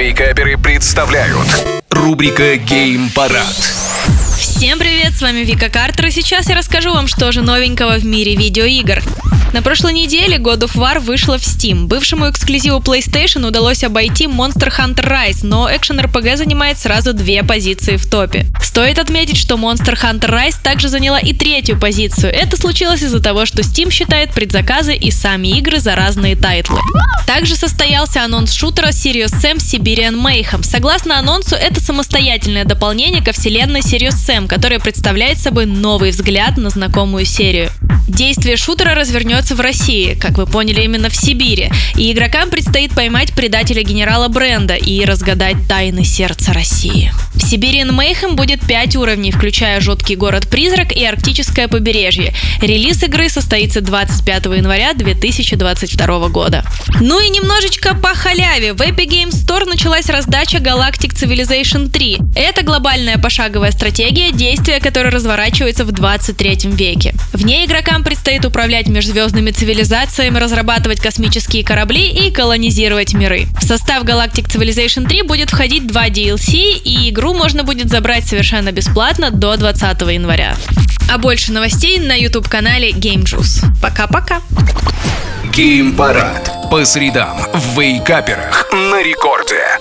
Вейкаперы представляют рубрика «Гейм-парад». Всем привет, с вами Вика Картер, и сейчас я расскажу вам, что же новенького в мире видеоигр. На прошлой неделе God of War вышла в Steam. Бывшему эксклюзиву PlayStation удалось обойти Monster Hunter Rise, но экшен-РПГ занимает сразу две позиции в топе. Стоит отметить, что Monster Hunter Rise также заняла и третью позицию. Это случилось из-за того, что Steam считает предзаказы и сами игры за разные тайтлы. Также состоялся анонс шутера Serious Sam Siberian Mayhem. Согласно анонсу, это самостоятельное дополнение ко вселенной Serious Sam, которое представляет собой новый взгляд на знакомую серию. Действие шутера развернется в России, как вы поняли, именно в Сибири, и игрокам предстоит поймать предателя генерала Бренда и разгадать тайны сердца России. В Siberian Mayhem будет 5 уровней, включая жуткий город-призрак и арктическое побережье. Релиз игры состоится 25 января 2022 года. Ну и немножечко по халяве. В Epic Games Store началась раздача Galactic Civilization 3. Это глобальная пошаговая стратегия, действие которой разворачивается в 23 веке. В ней игрокам предстоит управлять межзвездными цивилизациями, разрабатывать космические корабли и колонизировать миры. В состав Galactic Civilization 3 будет входить 2 DLC, и игру можно будет забрать совершенно бесплатно до 20 января. А больше новостей на YouTube-канале Game Juice. Пока-пока! Гейм-парад по средам в Вейкаперах на рекорде.